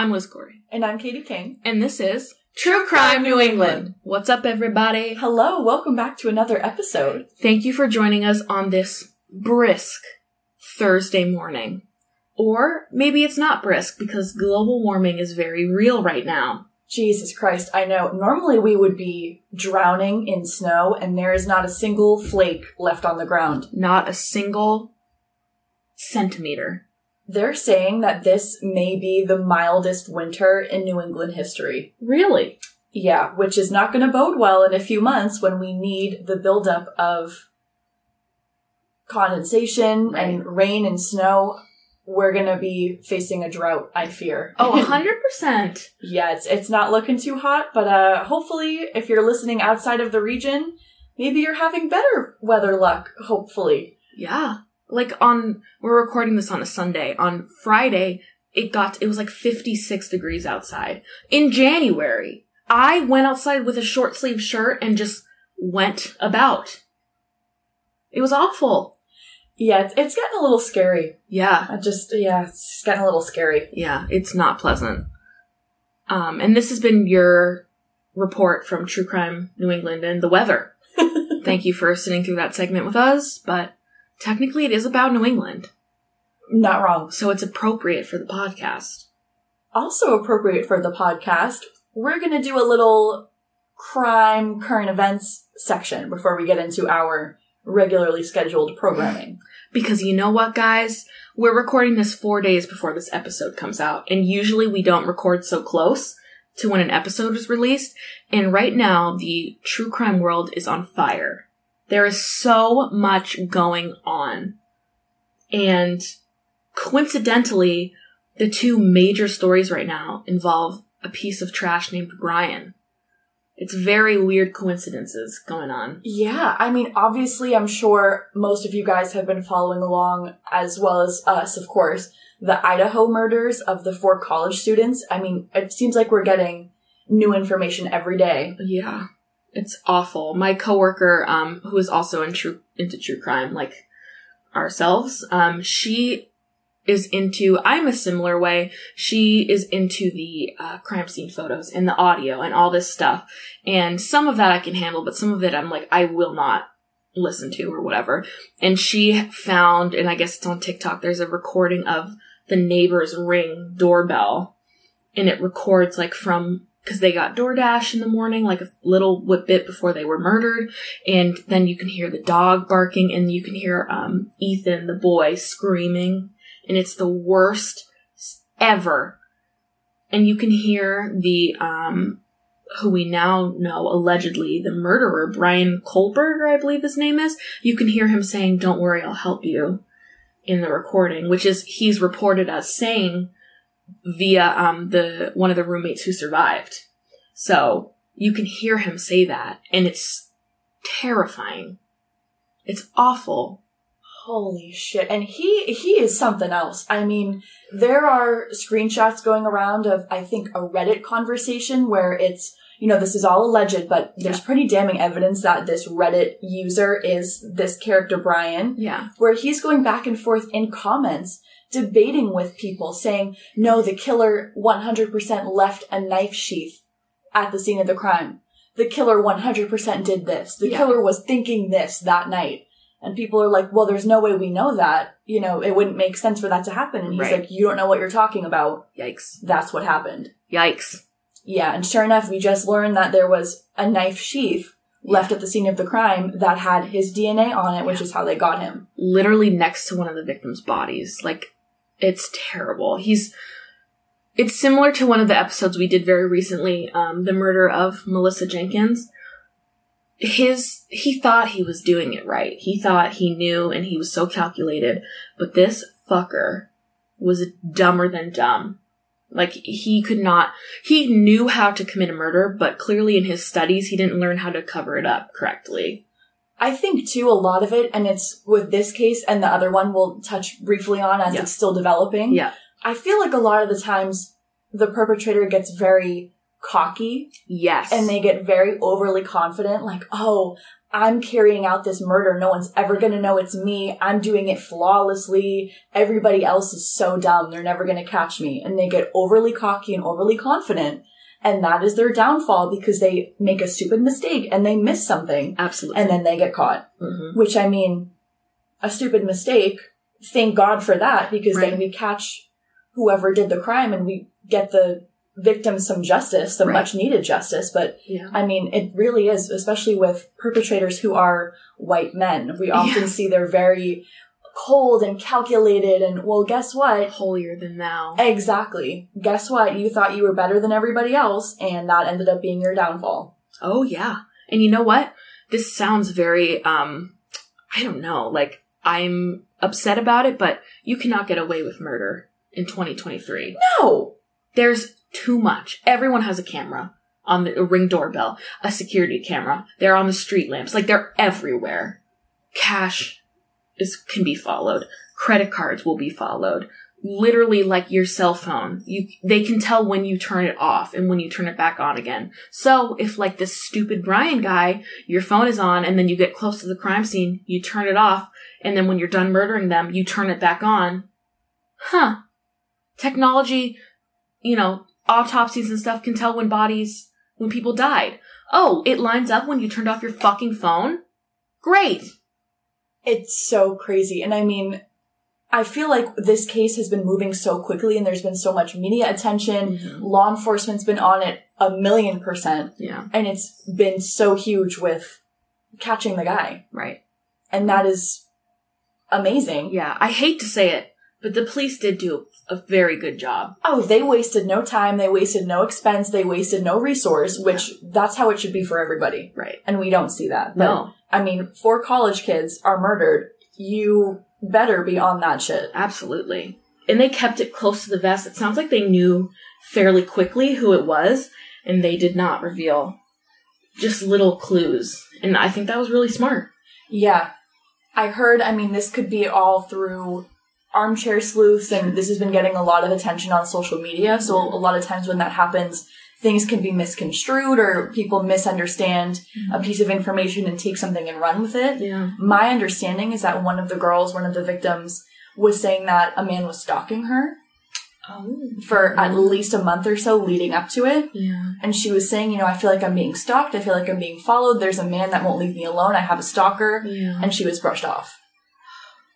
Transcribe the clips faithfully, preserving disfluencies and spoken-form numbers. I'm Liz Corey. And I'm Katie King. And this is True Crime New England. What's up, everybody? Hello, welcome back to another episode. Thank you for joining us on this brisk Thursday morning. Or maybe it's not brisk because global warming is very real right now. Jesus Christ, I know. Normally we would be drowning in snow and there is not a single flake left on the ground. Not a single centimeter. They're saying that this may be the mildest winter in New England history. Really? Yeah, which is not going to bode well in a few months when we need the buildup of condensation right. and rain and snow. We're going to be facing a drought, I fear. Oh, one hundred percent. Yeah, it's, it's not looking too hot, but uh, hopefully if you're listening outside of the region, maybe you're having better weather luck, hopefully. Yeah. Like on, we're recording this on a Sunday. On Friday, it got, it was like fifty-six degrees outside. In January, I went outside with a short sleeve shirt and just went about. It was awful. Yeah, it's, it's getting a little scary. Yeah. I just, yeah, it's getting a little scary. Yeah, it's not pleasant. Um, and this has been your report from True Crime New England and the weather. Thank you for sitting through that segment with us, but technically it is about New England. Not wrong. So it's appropriate for the podcast. Also appropriate for the podcast, we're going to do a little crime current events section before we get into our regularly scheduled programming. Because you know what, guys? We're recording this four days before this episode comes out, and usually we don't record so close to when an episode is released, and right now the true crime world is on fire. There is so much going on, and coincidentally, the two major stories right now involve a piece of trash named Bryan. It's very weird coincidences going on. Yeah. I mean, obviously, I'm sure most of you guys have been following along, as well as us, of course, the Idaho murders of the four college students. I mean, it seems like we're getting new information every day. Yeah. It's awful. My coworker, um, who is also in true, into true crime, like ourselves, um, she is into, I'm a similar way, she is into the uh, crime scene photos and the audio and all this stuff. And some of that I can handle, but some of it I'm like, I will not listen to or whatever. And she found, and I guess it's on TikTok, there's a recording of the neighbor's Ring doorbell. And it records like from, because they got DoorDash in the morning, like a little bit before they were murdered. And then you can hear the dog barking and you can hear um, Ethan, the boy, screaming. And it's the worst ever. And you can hear the, um, who we now know, allegedly, the murderer, Bryan Kohberger, I believe his name is. You can hear him saying, "Don't worry, I'll help you," in the recording, which is, he's reported as saying via, um, the, one of the roommates who survived. So you can hear him say that. And it's terrifying. It's awful. Holy shit. And he he is something else. I mean, there are screenshots going around of, I think, a Reddit conversation where it's, you know, this is all alleged, but there's yeah. pretty damning evidence that this Reddit user is this character Bryan. Yeah. Where he's going back and forth in comments, debating with people, saying, no, the killer one hundred percent left a knife sheath at the scene of the crime. The killer one hundred percent did this. The yeah. killer was thinking this that night. And people are like, well, there's no way we know that. You know, it wouldn't make sense for that to happen. And he's right. like, you don't know what you're talking about. Yikes. That's what happened. Yikes. Yeah. And sure enough, we just learned that there was a knife sheath yeah. left at the scene of the crime that had his D N A on it, which yeah. is how they got him. Literally next to one of the victim's bodies. Like, it's terrible. He's, it's similar to one of the episodes we did very recently, um, the murder of Melissa Jenkins. His, he thought he was doing it right. He thought he knew and he was so calculated. But this fucker was dumber than dumb. Like, he could not, he knew how to commit a murder, but clearly in his studies, he didn't learn how to cover it up correctly. I think, too, a lot of it, and it's with this case and the other one we'll touch briefly on as yeah. it's still developing. Yeah. I feel like a lot of the times the perpetrator gets very cocky. Yes. And they get very overly confident, like, oh, I'm carrying out this murder. No one's ever going to know it's me. I'm doing it flawlessly. Everybody else is so dumb. They're never going to catch me. And they get overly cocky and overly confident. And that is their downfall, because they make a stupid mistake and they miss something. Absolutely. And then they get caught. Mm-hmm. Which, I mean, a stupid mistake, thank God for that, because right. then we catch whoever did the crime and we get the victims some justice, some right. much needed justice. But yeah. I mean, it really is, especially with perpetrators who are white men. We often yeah. see they're very cold and calculated and, well, guess what? Holier than thou. Exactly. Guess what? You thought you were better than everybody else, and that ended up being your downfall. Oh, yeah. And you know what? This sounds very, um, I don't know, like, I'm upset about it, but you cannot get away with murder in twenty twenty-three. No! There's too much. Everyone has a camera on the a ring doorbell, a security camera. They're on the street lamps. Like, they're everywhere. Cash is can be followed. Credit cards will be followed. Literally, like your cell phone. You they can tell when you turn it off and when you turn it back on again. So if, like this stupid Bryan guy, your phone is on and then you get close to the crime scene, you turn it off, and then when you're done murdering them, you turn it back on. Huh. Technology, you know, autopsies and stuff can tell when bodies, when people died. Oh, it lines up when you turned off your fucking phone? Great. It's so crazy. And I mean, I feel like this case has been moving so quickly and there's been so much media attention. Mm-hmm. Law enforcement's been on it a million percent. Yeah. And it's been so huge with catching the guy. Right. And that is amazing. Yeah. I hate to say it, but the police did do a very good job. Oh, they wasted no time. They wasted no expense. They wasted no resource, which yeah. that's how it should be for everybody. Right. And we don't see that. But, no. I mean, four college kids are murdered. You better be on that shit. Absolutely. And they kept it close to the vest. It sounds like they knew fairly quickly who it was, and they did not reveal just little clues. And I think that was really smart. Yeah. I heard, I mean, this could be all through armchair sleuths, and this has been getting a lot of attention on social media, so a lot of times when that happens, things can be misconstrued or people misunderstand a piece of information and take something and run with it. Yeah. My understanding is that one of the girls, one of the victims, was saying that a man was stalking her oh. for at least a month or so leading up to it. Yeah. And she was saying, you know, I feel like I'm being stalked, I feel like I'm being followed, there's a man that won't leave me alone, I have a stalker, yeah. and she was brushed off.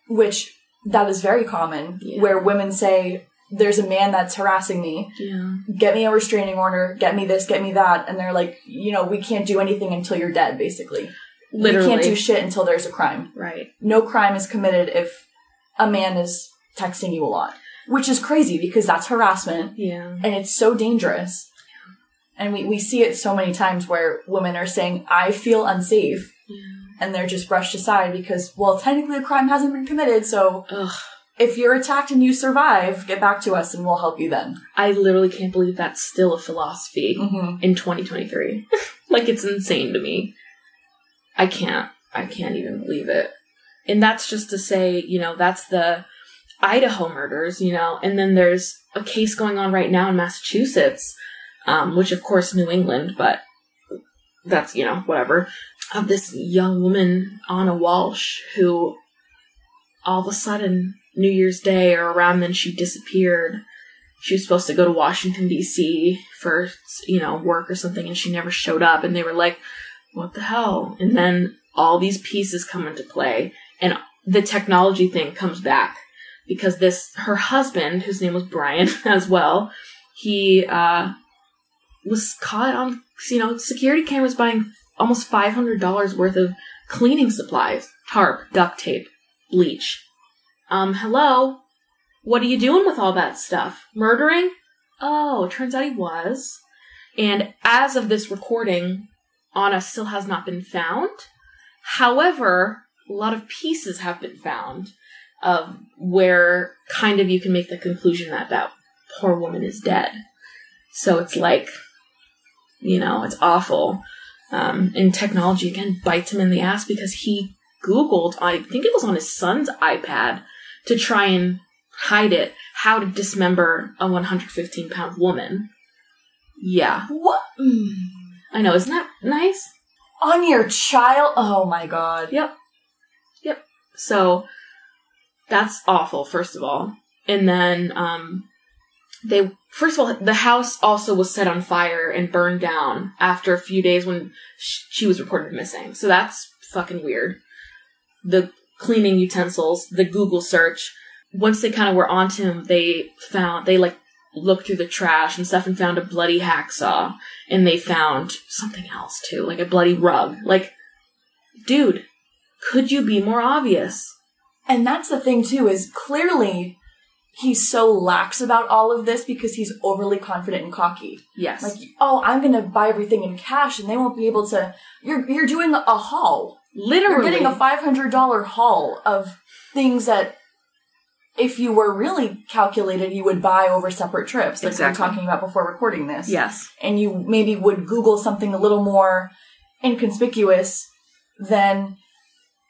Which... that is very common, yeah. where women say, there's a man that's harassing me. Yeah. Get me a restraining order. Get me this. Get me that. And they're like, you know, we can't do anything until you're dead, basically. Literally. We can't do shit until there's a crime. Right. No crime is committed if a man is texting you a lot. Which is crazy, because that's harassment. Yeah. And it's so dangerous. Yeah. And we, we see it so many times where women are saying, I feel unsafe. Yeah. And they're just brushed aside because, well, technically a crime hasn't been committed, so Ugh. If you're attacked and you survive, get back to us and we'll help you then. I literally can't believe that's still a philosophy mm-hmm. in twenty twenty-three. Like, it's insane to me. I can't. I can't even believe it. And that's just to say, you know, that's the Idaho murders, you know, and then there's a case going on right now in Massachusetts, um, which, of course, New England, but that's, you know, whatever. Of this young woman, Anna Walsh, who all of a sudden, New Year's Day or around then, she disappeared. She was supposed to go to Washington, D C for, you know, work or something, and she never showed up. And they were like, what the hell? And then all these pieces come into play, and the technology thing comes back. Because this, her husband, whose name was Bryan as well, he uh, was caught on, you know, security cameras buying almost five hundred dollars worth of cleaning supplies. Tarp, duct tape, bleach. Um, hello? What are you doing with all that stuff? Murdering? Oh, turns out he was. And as of this recording, Anna still has not been found. However, a lot of pieces have been found of where kind of you can make the conclusion that that poor woman is dead. So it's like, you know, it's awful. Um, and technology, again, bites him in the ass because he Googled, I think it was on his son's iPad, to try and hide it, how to dismember a one hundred fifteen pound woman. Yeah. What? Mm. I know. Isn't that nice? On your child? Oh, my God. Yep. Yep. So that's awful, first of all. And then um, they, first of all, the house also was set on fire and burned down after a few days when sh- she was reported missing. So that's fucking weird. The cleaning utensils, the Google search. Once they kind of were onto him, they found, they like looked through the trash and stuff and found a bloody hacksaw. And they found something else too, like a bloody rug. Like, dude, could you be more obvious? And that's the thing too, is clearly he's so lax about all of this because he's overly confident and cocky. Yes. Like, oh, I'm going to buy everything in cash and they won't be able to, you're, you're doing a haul. Literally. You're getting a five hundred dollars haul of things that, if you were really calculated, you would buy over separate trips, like exactly. we were talking about before recording this. Yes. And you maybe would Google something a little more inconspicuous than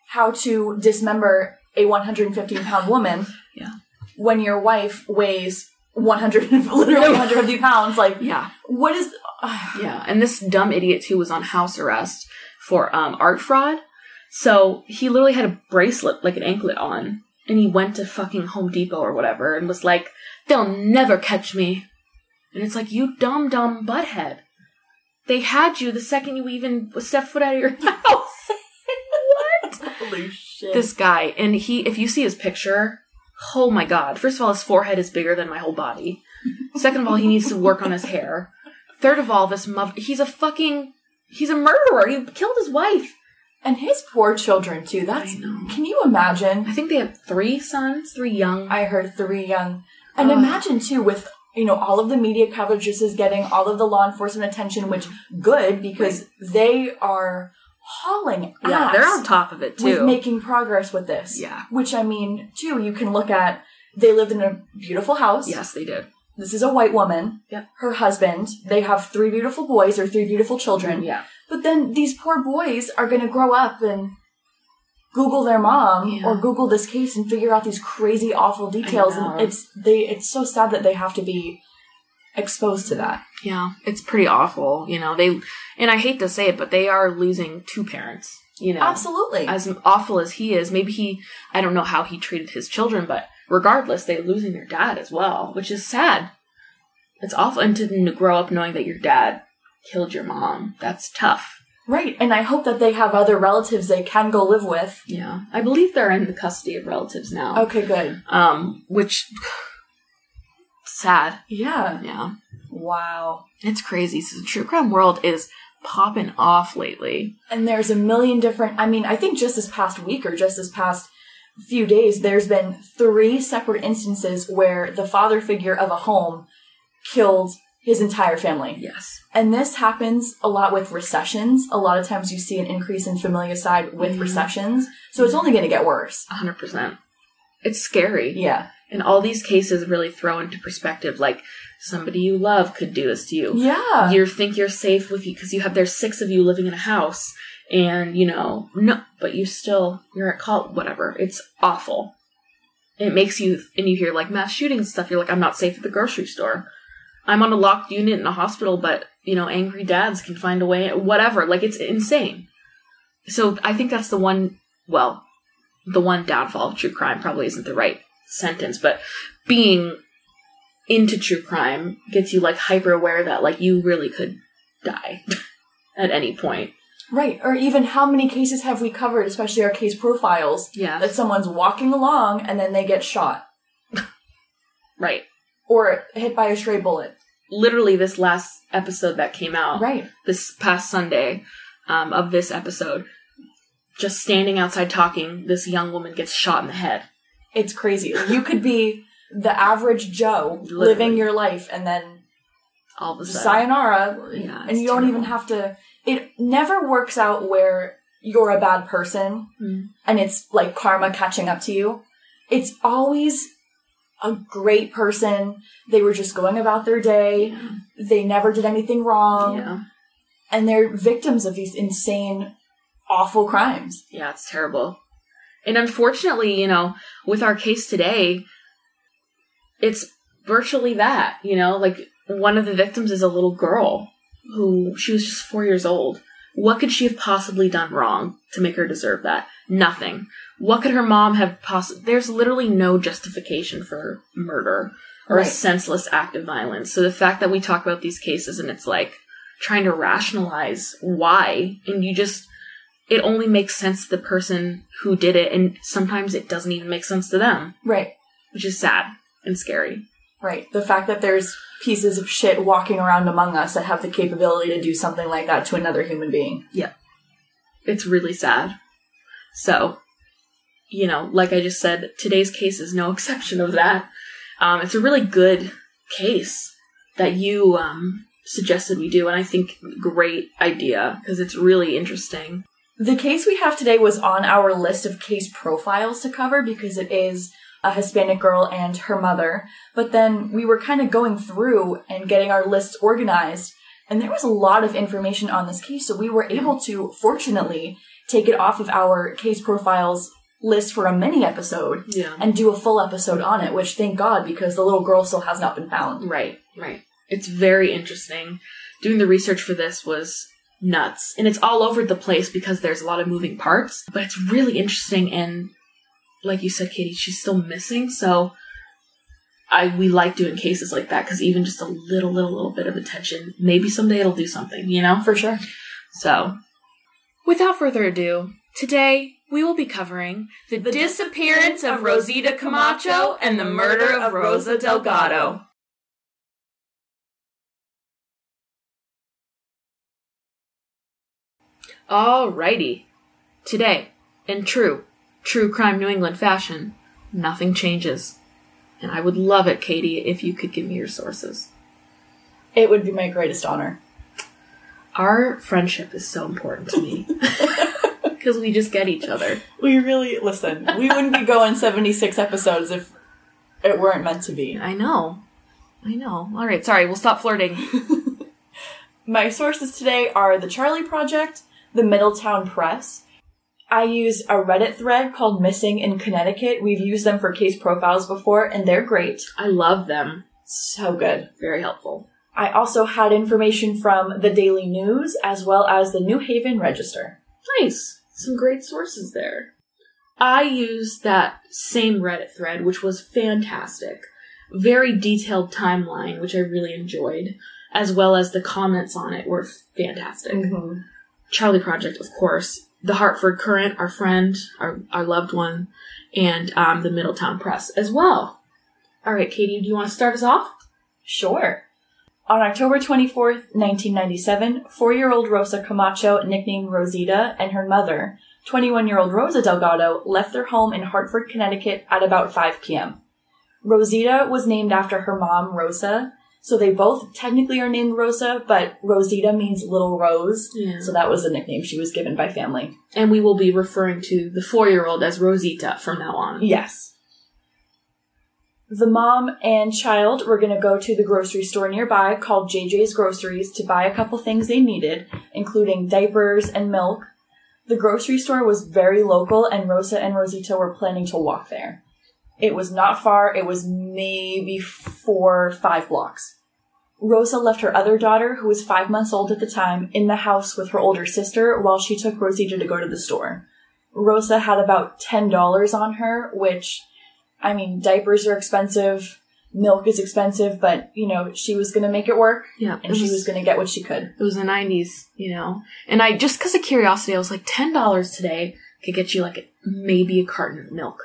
how to dismember a one hundred fifteen pound woman yeah. when your wife weighs one hundred, literally one hundred fifty pounds. Like, yeah. what is... Uh, yeah. And this dumb idiot, too, was on house arrest for um, art fraud. So he literally had a bracelet, like an anklet on. And he went to fucking Home Depot or whatever and was like, they'll never catch me. And it's like, you dumb, dumb butthead. They had you the second you even stepped foot out of your house. What? Holy shit. This guy. And he, if you see his picture, oh my God. First of all, his forehead is bigger than my whole body. Second of all, he needs to work on his hair. Third of all, this muff, he's a fucking, he's a murderer. He killed his wife. And his poor children, too. That's, I know. Can you imagine? I think they have three sons, three young. I heard three young. And Ugh. Imagine, too, with, you know, all of the media coverage this is getting, all of the law enforcement attention, which, good, because right. they are hauling ass. Yeah, they're on top of it, too. With making progress with this. Yeah. Which, I mean, too, you can look at, they lived in a beautiful house. Yes, they did. This is a white woman. Yeah. Her husband. They have three beautiful boys or three beautiful children. Yeah. But then these poor boys are going to grow up and Google their mom yeah. or Google this case and figure out these crazy, awful details. And it's they. It's so sad that they have to be exposed to that. Yeah, it's pretty awful. You know, they, and I hate to say it, but they are losing two parents. You know, absolutely. As awful as he is, maybe he, I don't know how he treated his children, but regardless, they're losing their dad as well, which is sad. It's awful, and to grow up knowing that your dad killed your mom. That's tough. Right. And I hope that they have other relatives they can go live with. Yeah. I believe they're in the custody of relatives now. Okay, good. Um, which... sad. Yeah. Yeah. Wow. It's crazy. So the true crime world is popping off lately. And there's a million different... I mean, I think just this past week or just this past few days, there's been three separate instances where the father figure of a home killed... his entire family. Yes. And this happens a lot with recessions. A lot of times you see an increase in familicide with mm-hmm. recessions. So it's only going to get worse. one hundred percent. It's scary. Yeah. And all these cases really throw into perspective, like somebody you love could do this to you. Yeah. You think you're safe with you because you have, there's six of you living in a house and, you know, no, but you still, you're at call, whatever. It's awful. And it makes you, and you hear like mass shootings stuff. You're like, I'm not safe at the grocery store. I'm on a locked unit in a hospital, but, you know, angry dads can find a way, whatever. Like, it's insane. So I think that's the one, well, the one downfall of true crime probably isn't the right sentence, but being into true crime gets you, like, hyper-aware that, like, you really could die at any point. Right. Or even how many cases have we covered, especially our case profiles, yeah. that someone's walking along and then they get shot. Right. Or hit by a stray bullet. Literally this last episode that came out. Right. This past Sunday um, of this episode. Just standing outside talking, this young woman gets shot in the head. It's crazy. You could be the average Joe Literally. Living your life and then all of a sudden. Sayonara. Yeah, and you terrible. Don't even have to. It never works out where you're a bad person mm. and it's like karma catching up to you. It's always... a great person. They were just going about their day. Yeah. They never did anything wrong. Yeah. And they're victims of these insane, awful crimes. Yeah, it's terrible. And unfortunately, you know, with our case today, it's virtually that, you know, like One of the victims is a little girl who, she was just four years old. What could she have possibly done wrong to make her deserve that? Nothing. What could her mom have possibly... There's literally no justification for murder or right. a senseless act of violence. So the fact that we talk about these cases and it's like trying to rationalize why, and you just... It only makes sense to the person who did it, and sometimes it doesn't even make sense to them. Right. Which is sad and scary. Right. The fact that there's pieces of shit walking around among us that have the capability to do something like that to another human being. Yeah. It's really sad. So, you know, like I just said, today's case is no exception of that. Um, it's a really good case that you um, suggested we do, and I think great idea, because it's really interesting. The case we have today was on our list of case profiles to cover because it is a Hispanic girl and her mother. But then we were kind of going through and getting our lists organized, and there was a lot of information on this case, so we were able to, fortunately, take it off of our case profiles list for a mini episode yeah. and do a full episode on it, which, thank God, because the little girl still has not been found. Right, right. It's very interesting. Doing the research for this was... nuts. And it's all over the place because there's a lot of moving parts, but it's really interesting. And like you said, Katie, she's still missing. So I, we like doing cases like that because even just a little, little, little bit of attention, maybe someday it'll do something, you know? For sure. So without further ado, today we will be covering the, the disappearance of Rosita Camacho and the murder of Rosa Delgado. Alrighty. Today, in true, True Crime New England fashion, nothing changes. And I would love it, Katie, if you could give me your sources. It would be my greatest honor. Our friendship is so important to me. Because we just get each other. We really, listen, we wouldn't be going seventy-six episodes if it weren't meant to be. I know. I know. Alright, sorry, we'll stop flirting. My sources today are the Charlie Project, the Middletown Press. I use a Reddit thread called Missing in Connecticut. We've used them for case profiles before, and they're great. I love them. So good. Very helpful. I also had information from the Daily News as well as the New Haven Register. Nice. Some great sources there. I used that same Reddit thread, which was fantastic. Very detailed timeline, which I really enjoyed, as well as the comments on it were fantastic. Mm-hmm. Charlie Project, of course, the Hartford Courant, our friend, our, our loved one, and um, the Middletown Press as well. All right, Katie, do you want to start us off? Sure. On October twenty-fourth, nineteen ninety-seven, four-year-old Rosa Camacho, nicknamed Rosita, and her mother, twenty-one-year-old Rosa Delgado, left their home in Hartford, Connecticut at about five p.m. Rosita was named after her mom, Rosa. So they both technically are named Rosa, but Rosita means Little Rose. Yeah. So that was the nickname she was given by family. And we will be referring to the four-year-old as Rosita from now on. Yes. The mom and child were going to go to the grocery store nearby called J J's Groceries to buy a couple things they needed, including diapers and milk. The grocery store was very local, and Rosa and Rosita were planning to walk there. It was not far. It was maybe four, five blocks. Rosa left her other daughter, who was five months old at the time, in the house with her older sister while she took Rosita to go to the store. Rosa had about ten dollars on her, which, I mean, diapers are expensive, milk is expensive, but, you know, she was going to make it work, yeah, and it was, she was going to get what she could. It was the nineties, you know. And I, just because of curiosity, I was like, ten dollars today could get you, like, a, maybe a carton of milk.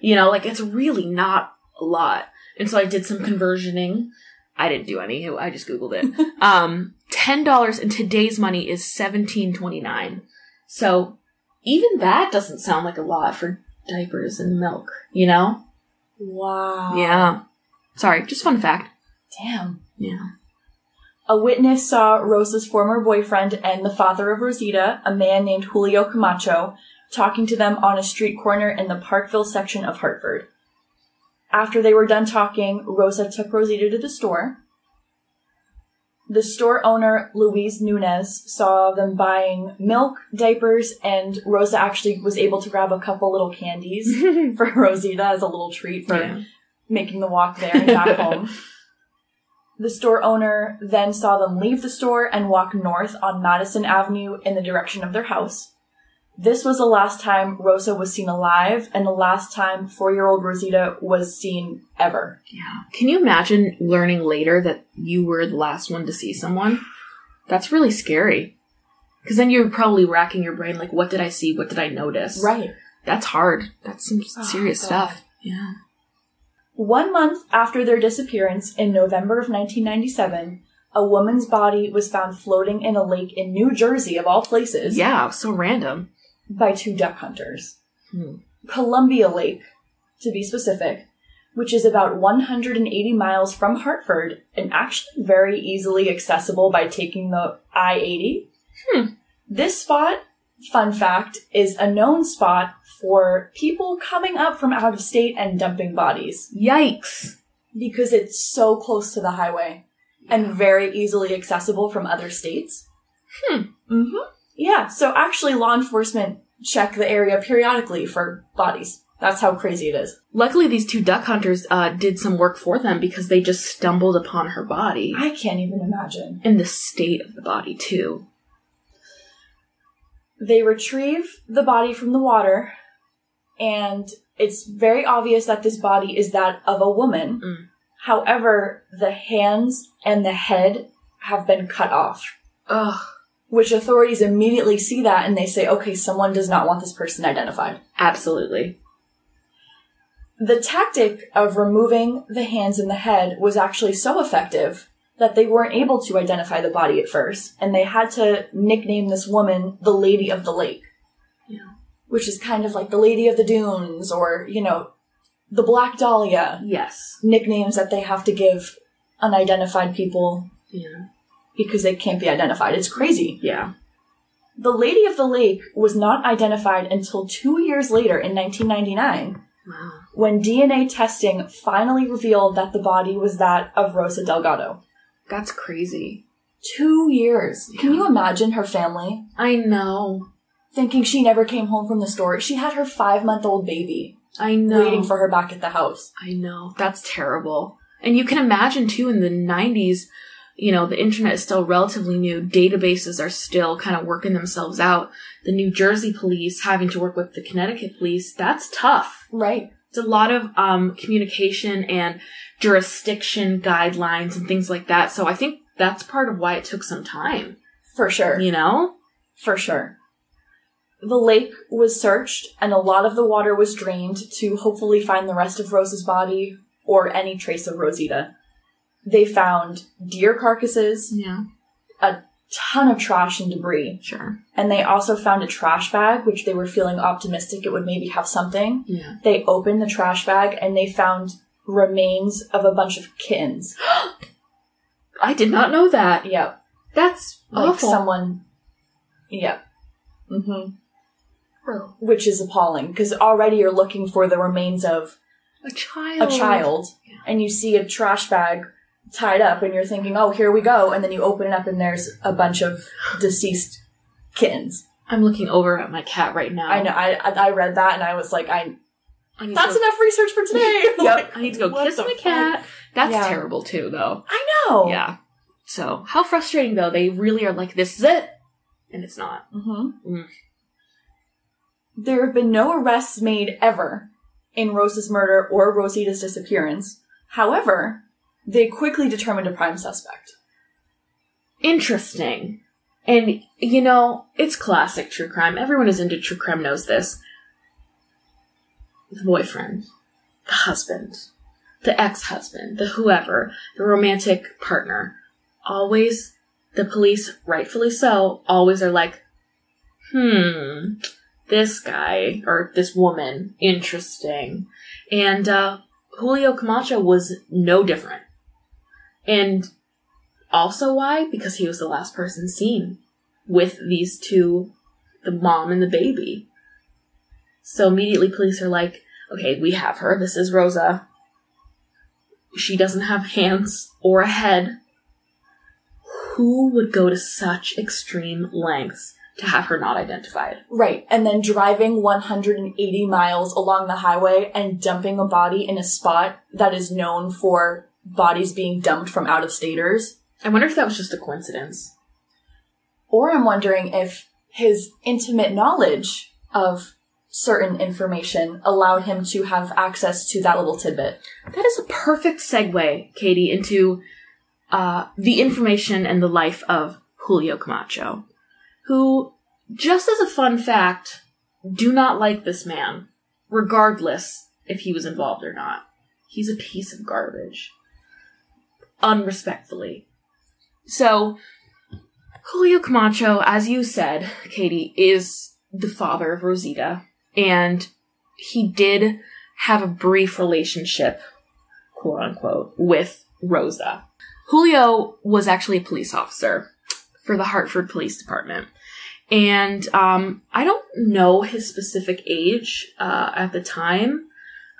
You know, like, it's really not a lot. And so I did some conversioning. I didn't do any. I just Googled it. um, ten dollars in today's money is seventeen twenty-nine. So even that doesn't sound like a lot for diapers and milk, you know? Wow. Yeah. Sorry, just fun fact. Damn. Yeah. A witness saw Rosa's former boyfriend and the father of Rosita, a man named Julio Camacho, talking to them on a street corner in the Parkville section of Hartford. After they were done talking, Rosa took Rosita to the store. The store owner, Luis Nunez, saw them buying milk, diapers, and Rosa actually was able to grab a couple little candies for Rosita as a little treat for yeah. making the walk there and back home. The store owner then saw them leave the store and walk north on Madison Avenue in the direction of their house. This was the last time Rosa was seen alive and the last time four-year-old Rosita was seen ever. Yeah. Can you imagine learning later that you were the last one to see someone? That's really scary. Because then you're probably racking your brain, like, what did I see? What did I notice? Right. That's hard. That's some serious oh, stuff. Yeah. One month after their disappearance, in November of nineteen ninety-seven, a woman's body was found floating in a lake in New Jersey, of all places. Yeah, so random. By two duck hunters. Hmm. Columbia Lake, to be specific, which is about one hundred eighty miles from Hartford and actually very easily accessible by taking the I eighty. Hmm. This spot, fun fact, is a known spot for people coming up from out of state and dumping bodies. Yikes! Because it's so close to the highway and very easily accessible from other states. Hmm. Mm-hmm. Yeah, so actually law enforcement check the area periodically for bodies. That's how crazy it is. Luckily, these two duck hunters uh, did some work for them because they just stumbled upon her body. I can't even imagine. And the state of the body, too. They retrieve the body from the water, and it's very obvious that this body is that of a woman. Mm. However, the hands and the head have been cut off. Ugh. Which authorities immediately see that, and they say, okay, someone does not want this person identified. Absolutely. The tactic of removing the hands and the head was actually so effective that they weren't able to identify the body at first, and they had to nickname this woman the Lady of the Lake. Yeah. Which is kind of like the Lady of the Dunes, or, you know, the Black Dahlia. Yes. Nicknames that they have to give unidentified people. Yeah. Because they can't be identified. It's crazy. Yeah. The Lady of the Lake was not identified until two years later in nineteen ninety-nine. Wow. When D N A testing finally revealed that the body was that of Rosa Delgado. That's crazy. Two years. Yeah. Can you imagine her family? I know. Thinking she never came home from the store. She had her five-month-old baby. I know. Waiting for her back at the house. I know. That's terrible. And you can imagine, too, in the nineties, you know, the internet is still relatively new. Databases are still kind of working themselves out. The New Jersey police having to work with the Connecticut police, that's tough. Right. It's a lot of um, communication and jurisdiction guidelines and things like that. So I think that's part of why it took some time. For sure. You know? For sure. The lake was searched and a lot of the water was drained to hopefully find the rest of Rosa's body or any trace of Rosita. They found deer carcasses. Yeah. A ton of trash and debris. Sure. And they also found a trash bag, which they were feeling optimistic it would maybe have something. Yeah. They opened the trash bag, and they found remains of a bunch of kittens. I did not know that. Yep. That's like awful. Someone... Yep. Mm-hmm. Oh. Which is appalling, because already you're looking for the remains of... A child. A child. Yeah. And you see a trash bag tied up, and you're thinking, oh, here we go, and then you open it up, and there's a bunch of deceased kittens. I'm looking over at my cat right now. I know. I I read that, and I was like, I, I need that's to go, enough research for today. Yep. Like, I need to go kiss my cat. That's yeah. terrible, too, though. I know. Yeah. So, how frustrating, though. They really are like, this is it, and it's not. Mm-hmm. Mm. There have been no arrests made ever in Rosa's murder or Rosita's disappearance. However, they quickly determined a prime suspect. Interesting. And, you know, it's classic true crime. Everyone who's into true crime knows this. The boyfriend, the husband, the ex-husband, the whoever, the romantic partner. Always, the police, rightfully so, always are like, hmm, this guy, or this woman, interesting. And uh, Julio Camacho was no different. And also why? Because he was the last person seen with these two, the mom and the baby. So immediately police are like, okay, we have her. This is Rosa. She doesn't have hands or a head. Who would go to such extreme lengths to have her not identified? Right. And then driving one hundred eighty miles along the highway and dumping a body in a spot that is known for bodies being dumped from out-of-staters. I wonder if that was just a coincidence. Or I'm wondering if his intimate knowledge of certain information allowed him to have access to that little tidbit. That is a perfect segue, Katie, into uh, the information and the life of Julio Camacho, who, just as a fun fact, do not like this man, regardless if he was involved or not. He's a piece of garbage. Unrespectfully. So, Julio Camacho, as you said, Katie, is the father of Rosita, and he did have a brief relationship, quote-unquote, with Rosa. Julio was actually a police officer for the Hartford Police Department, and um, I don't know his specific age uh, at the time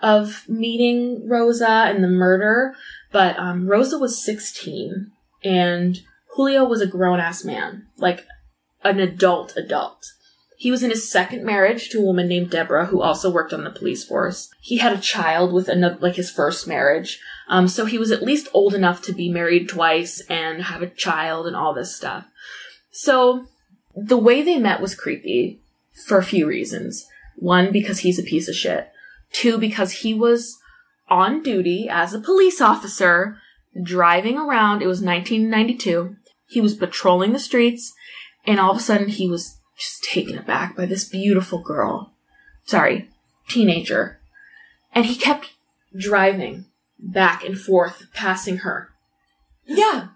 of meeting Rosa and the murder, but um, Rosa was sixteen, and Julio was a grown-ass man, like an adult adult. He was in his second marriage to a woman named Deborah, who also worked on the police force. He had a child with another, like his first marriage, um, so he was at least old enough to be married twice and have a child and all this stuff. So the way they met was creepy for a few reasons. One, because he's a piece of shit. Two, because he was on duty as a police officer, driving around. It was nineteen ninety-two. He was patrolling the streets, and all of a sudden he was just taken aback by this beautiful girl. Sorry, teenager. And he kept driving back and forth, passing her. Yeah,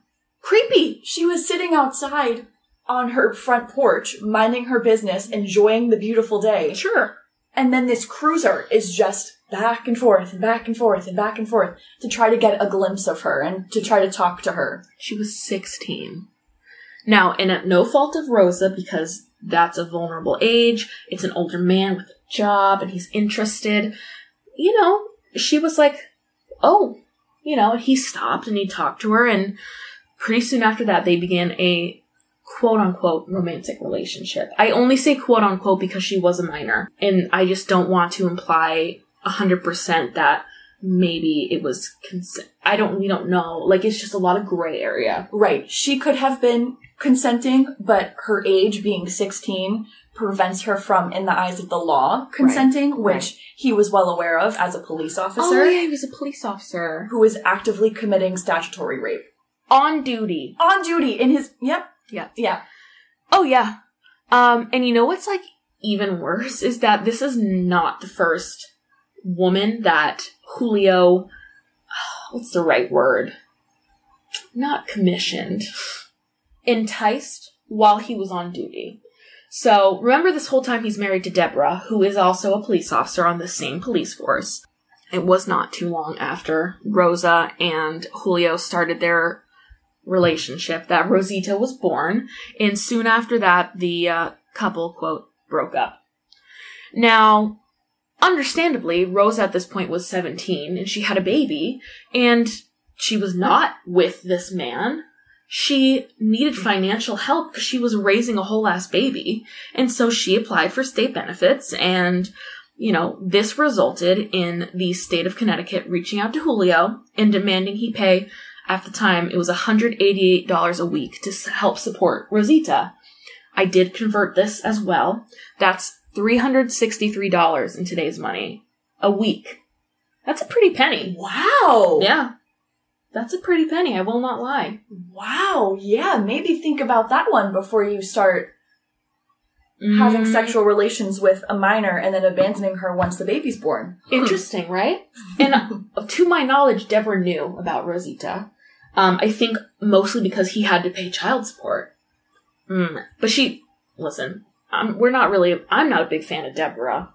creepy. She was sitting outside on her front porch, minding her business, enjoying the beautiful day. Sure. And then this cruiser is just back and forth and back and forth and back and forth to try to get a glimpse of her and to try to talk to her. She was sixteen. Now, and at no fault of Rosa, because that's a vulnerable age. It's an older man with a job and he's interested. You know, she was like, oh, you know, he stopped and he talked to her. And pretty soon after that, they began a quote-unquote romantic relationship. I only say quote-unquote because she was a minor, and I just don't want to imply one hundred percent that maybe it was consent. I don't, we don't know. Like, it's just a lot of gray area. Right. She could have been consenting, but her age being sixteen prevents her from, in the eyes of the law, consenting, right. Which right. He was well aware of as a police officer. Oh, yeah, he was a police officer. Who was actively committing statutory rape. On duty. On duty, in his, yep. Yeah. Yeah. Oh, yeah. Um, and you know what's, like, even worse is that this is not the first woman that Julio, what's the right word? Not commissioned. Enticed while he was on duty. So, remember this whole time he's married to Deborah, who is also a police officer on the same police force. It was not too long after Rosa and Julio started their relationship that Rosita was born, and soon after that the uh, couple, quote, broke up. Now, understandably, Rosa at this point was seventeen, and she had a baby, and she was not with this man. She needed financial help because she was raising a whole ass baby, and so she applied for state benefits, and, you know, this resulted in the state of Connecticut reaching out to Julio and demanding he pay. At the time, it was one hundred eighty-eight dollars a week to help support Rosita. I did convert this as well. That's three hundred sixty-three dollars in today's money. A week. That's a pretty penny. Wow! Yeah. That's a pretty penny, I will not lie. Wow, yeah, maybe think about that one before you start mm. having sexual relations with a minor and then abandoning her once the baby's born. Interesting, right? And to my knowledge, Deborah knew about Rosita. Um, I think mostly because he had to pay child support. Mm. But she, listen, um, we're not really, I'm not a big fan of Deborah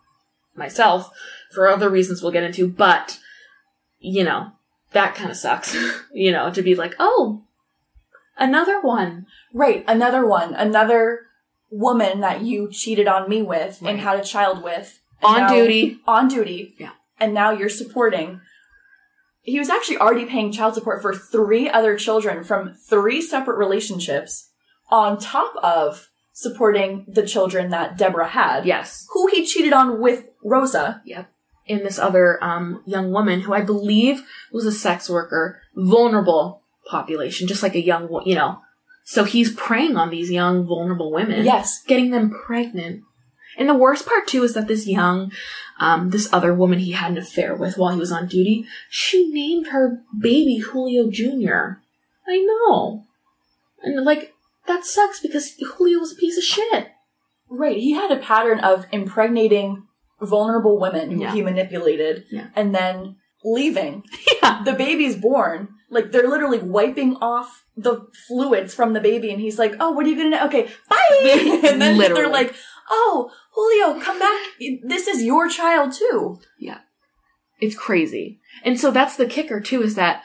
myself, for other reasons we'll get into, but, you know, that kind of sucks, you know, to be like, oh, another one. Right, another one, another woman that you cheated on me with right. and had a child with. On now, duty. On duty. Yeah. And now you're supporting. He was actually already paying child support for three other children from three separate relationships, on top of supporting the children that Deborah had. Yes. Who he cheated on with Rosa. Yep. in this other um, young woman who I believe was a sex worker, vulnerable population, just like a young, you know. So he's preying on these young, vulnerable women. Yes. Getting them pregnant. And the worst part, too, is that this young, um, this other woman he had an affair with while he was on duty, she named her baby Julio Junior I know. And, like, that sucks because Julio was a piece of shit. Right. He had a pattern of impregnating vulnerable women who yeah. he manipulated yeah. and then leaving. Yeah. The baby's born. Like, they're literally wiping off the fluids from the baby. And he's like, oh, what are you going to do? Okay, bye. And then literally. They're like, oh, Julio, come back. This is your child, too. Yeah. It's crazy. And so that's the kicker, too, is that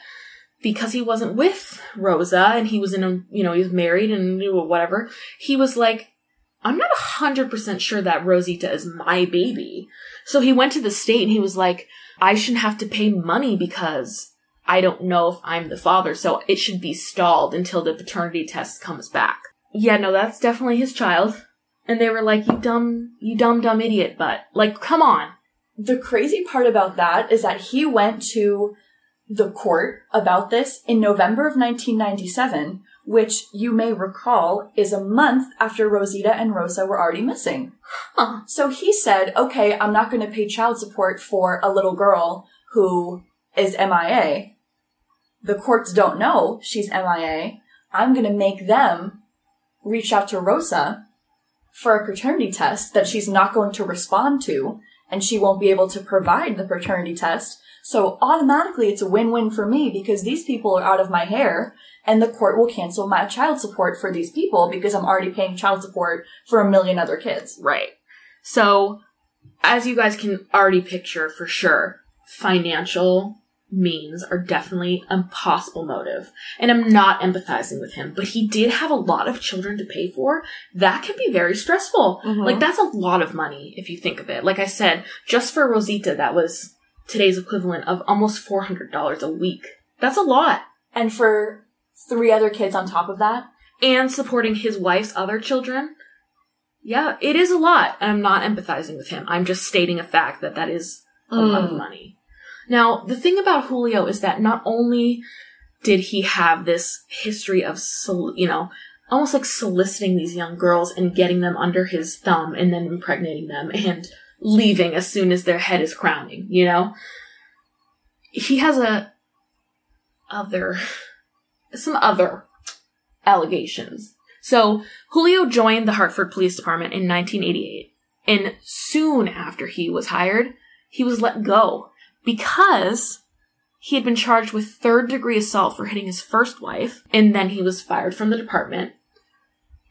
because he wasn't with Rosa and he was in a, you know, he was married and whatever, he was like, I'm not one hundred percent sure that Rosita is my baby. So he went to the state and he was like, I shouldn't have to pay money because I don't know if I'm the father. So it should be stalled until the paternity test comes back. Yeah, no, that's definitely his child. And they were like, you dumb, you dumb, dumb idiot butt. Like, come on. The crazy part about that is that he went to the court about this in November of nineteen ninety-seven, which you may recall is a month after Rosita and Rosa were already missing. Huh. So he said, okay, I'm not going to pay child support for a little girl who is M I A. The courts don't know she's M I A. I'm going to make them reach out to Rosa for a paternity test that she's not going to respond to, and she won't be able to provide the paternity test. So automatically it's a win-win for me because these people are out of my hair and the court will cancel my child support for these people because I'm already paying child support for a million other kids. Right. So as you guys can already picture for sure, financial means are definitely a possible motive. And I'm not empathizing with him, but he did have a lot of children to pay for. That can be very stressful. Mm-hmm. Like, that's a lot of money if you think of it. Like I said, just for Rosita, that was today's equivalent of almost four hundred dollars a week. That's a lot. And for three other kids on top of that. And supporting his wife's other children. Yeah, it is a lot. I'm not empathizing with him. I'm just stating a fact that that is a mm. lot of money. Now, the thing about Julio is that not only did he have this history of, sol- you know, almost like soliciting these young girls and getting them under his thumb and then impregnating them and leaving as soon as their head is crowning, you know? He has a other, some other allegations. So, Julio joined the Hartford Police Department in nineteen eighty-eight, and soon after he was hired, he was let go. Because he had been charged with third-degree assault for hitting his first wife, and then he was fired from the department.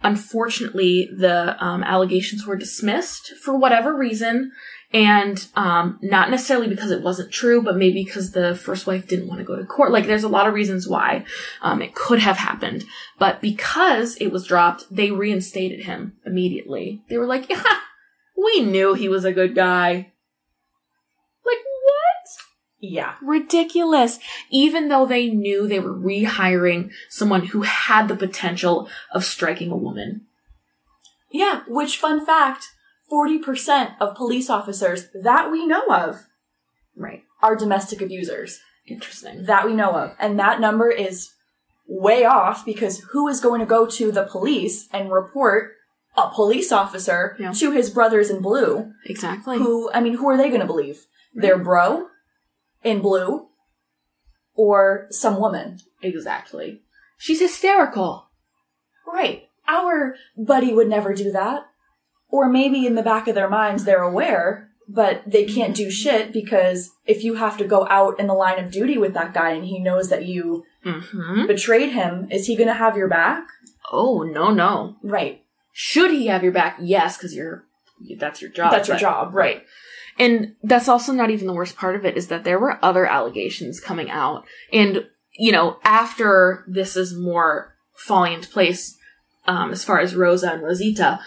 Unfortunately, the um, allegations were dismissed for whatever reason, and um, not necessarily because it wasn't true, but maybe because the first wife didn't want to go to court. Like, there's a lot of reasons why um, it could have happened. But because it was dropped, they reinstated him immediately. They were like, yeah, we knew he was a good guy. Yeah. Ridiculous. Even though they knew they were rehiring someone who had the potential of striking a woman. Yeah, which, fun fact, forty percent of police officers that we know of right, are domestic abusers. Interesting. That we know of. And that number is way off because who is going to go to the police and report a police officer yeah. to his brothers in blue? Exactly. Who, I mean, who are they going to believe? Right. Their bro? In blue, or some woman. Exactly. She's hysterical. Right. Our buddy would never do that. Or maybe in the back of their minds they're aware, but they can't do shit because if you have to go out in the line of duty with that guy and he knows that you mm-hmm. betrayed him, is he going to have your back? Oh, no, no. Right. Should he have your back? Yes, because you're that's your job. That's your but, job, right. right. And that's also not even the worst part of it, is that there were other allegations coming out. And, you know, after this is more falling into place, um, as far as Rosa and Rosita,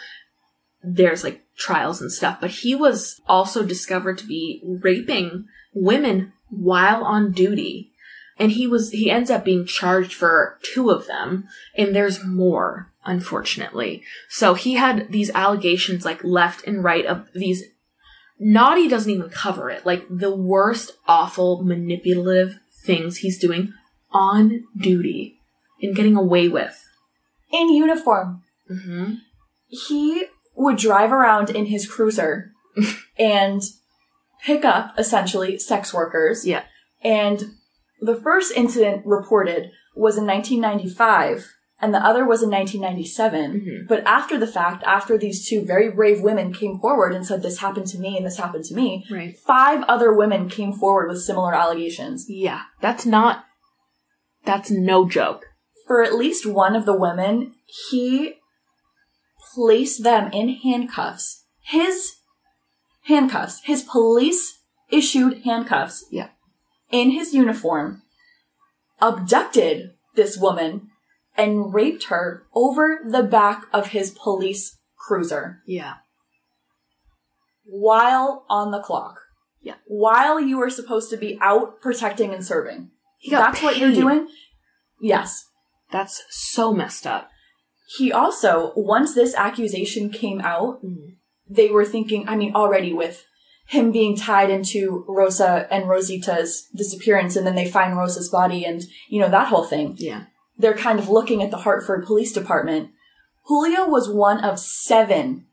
there's, like, trials and stuff. But he was also discovered to be raping women while on duty. And he was he ends up being charged for two of them. And there's more, unfortunately. So he had these allegations, like, left and right of these Naughty doesn't even cover it. Like, the worst, awful, manipulative things he's doing on duty and getting away with. In uniform. Mm-hmm. He would drive around in his cruiser and pick up, essentially, sex workers. Yeah. And the first incident reported was in nineteen ninety-five, and the other was in nineteen ninety-seven. Mm-hmm. But after the fact, after these two very brave women came forward and said, this happened to me and this happened to me, right. Five other women came forward with similar allegations. Yeah. That's not... That's no joke. For at least one of the women, he placed them in handcuffs. His handcuffs. His police-issued handcuffs. Yeah. In his uniform, abducted this woman and raped her over the back of his police cruiser. Yeah. While on the clock. Yeah. While you were supposed to be out protecting and serving. He got That's paid. What you're doing? Yes. That's so messed up. He also, once this accusation came out, mm-hmm. they were thinking, I mean, already with him being tied into Rosa and Rosita's disappearance, and then they find Rosa's body and, you know, that whole thing. Yeah. They're kind of looking at the Hartford Police Department. Julio was one of seven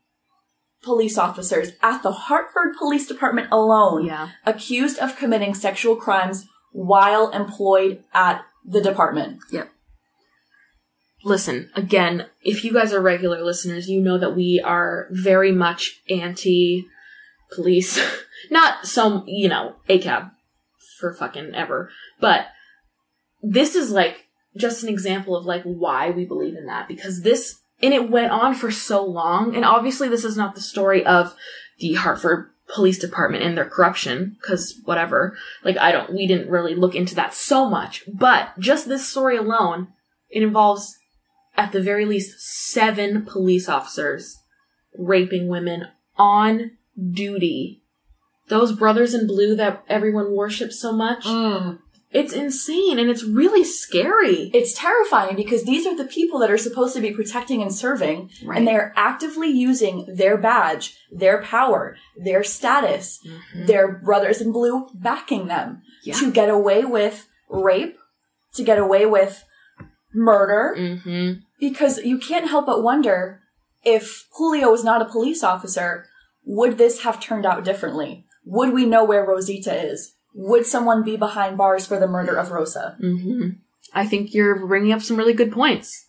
police officers at the Hartford Police Department alone yeah. accused of committing sexual crimes while employed at the department. Yep. Listen, again, if you guys are regular listeners, you know that we are very much anti-police. Not some, you know, A C A B for fucking ever. But this is, like, just an example of, like, why we believe in that. Because this, and it went on for so long. And obviously this is not the story of the Hartford Police Department and their corruption, because whatever. Like, I don't, we didn't really look into that so much. But just this story alone, it involves, at the very least, seven police officers raping women on duty. Those brothers in blue that everyone worships so much. Mm. It's insane, and it's really scary. It's terrifying, because these are the people that are supposed to be protecting and serving, right. and they're actively using their badge, their power, their status, mm-hmm. their brothers in blue backing them yeah. to get away with rape, to get away with murder, mm-hmm. because you can't help but wonder, if Julio was not a police officer, would this have turned out differently? Would we know where Rosita is? Would someone be behind bars for the murder of Rosa? Mm-hmm. I think you're bringing up some really good points.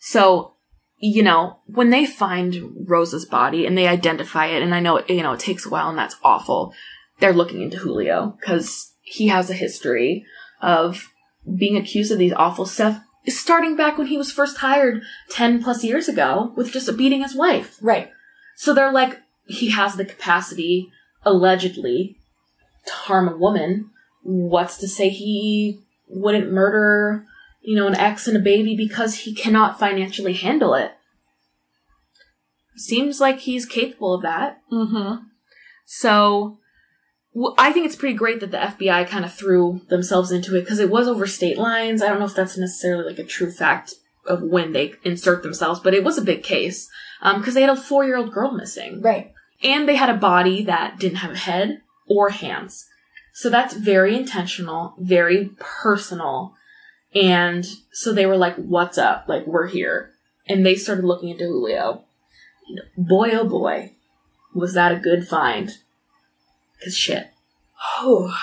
So, you know, when they find Rosa's body and they identify it, and I know, it, you know, it takes a while and that's awful, they're looking into Julio because he has a history of being accused of these awful stuff, starting back when he was first hired ten plus years ago with just beating his wife. Right. So they're like, he has the capacity, allegedly, to harm a woman. What's to say he wouldn't murder, you know, an ex and a baby because he cannot financially handle it? Seems like he's capable of that. Mm-hmm. So, well, I think it's pretty great that the F B I kind of threw themselves into it because it was over state lines. I don't know if that's necessarily like a true fact of when they insert themselves, but it was a big case because um, they had a four-year-old girl missing. Right. And they had a body that didn't have a head or hands. So that's very intentional, very personal. And so they were like, what's up? Like, we're here. And they started looking into Julio. Boy, oh boy, was that a good find. Because shit. Oh,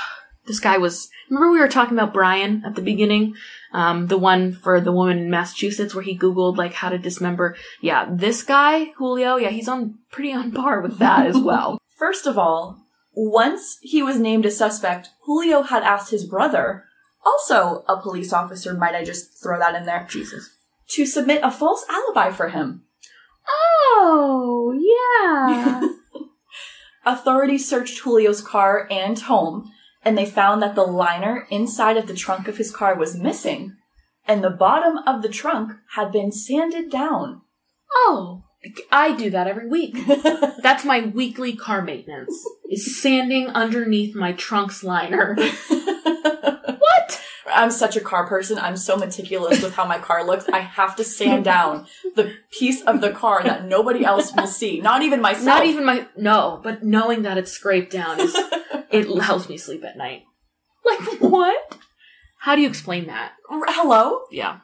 this guy was... Remember we were talking about Bryan at the beginning? Um, the one for the woman in Massachusetts where he Googled, like, how to dismember. Yeah, this guy, Julio, yeah, he's on pretty on par with that as well. First of all, once he was named a suspect, Julio had asked his brother, also a police officer, might I just throw that in there? Jesus. To submit a false alibi for him. Oh, yeah. Authorities searched Julio's car and home, and they found that the liner inside of the trunk of his car was missing, and the bottom of the trunk had been sanded down. Oh, I do that every week. That's my weekly car maintenance, is sanding underneath my trunk's liner. What? I'm such a car person. I'm so meticulous with how my car looks. I have to sand down the piece of the car that nobody else will see. Not even myself. Not even my... No, but knowing that it's scraped down, is it helps me sleep at night. Like, what? How do you explain that? Hello? Yeah.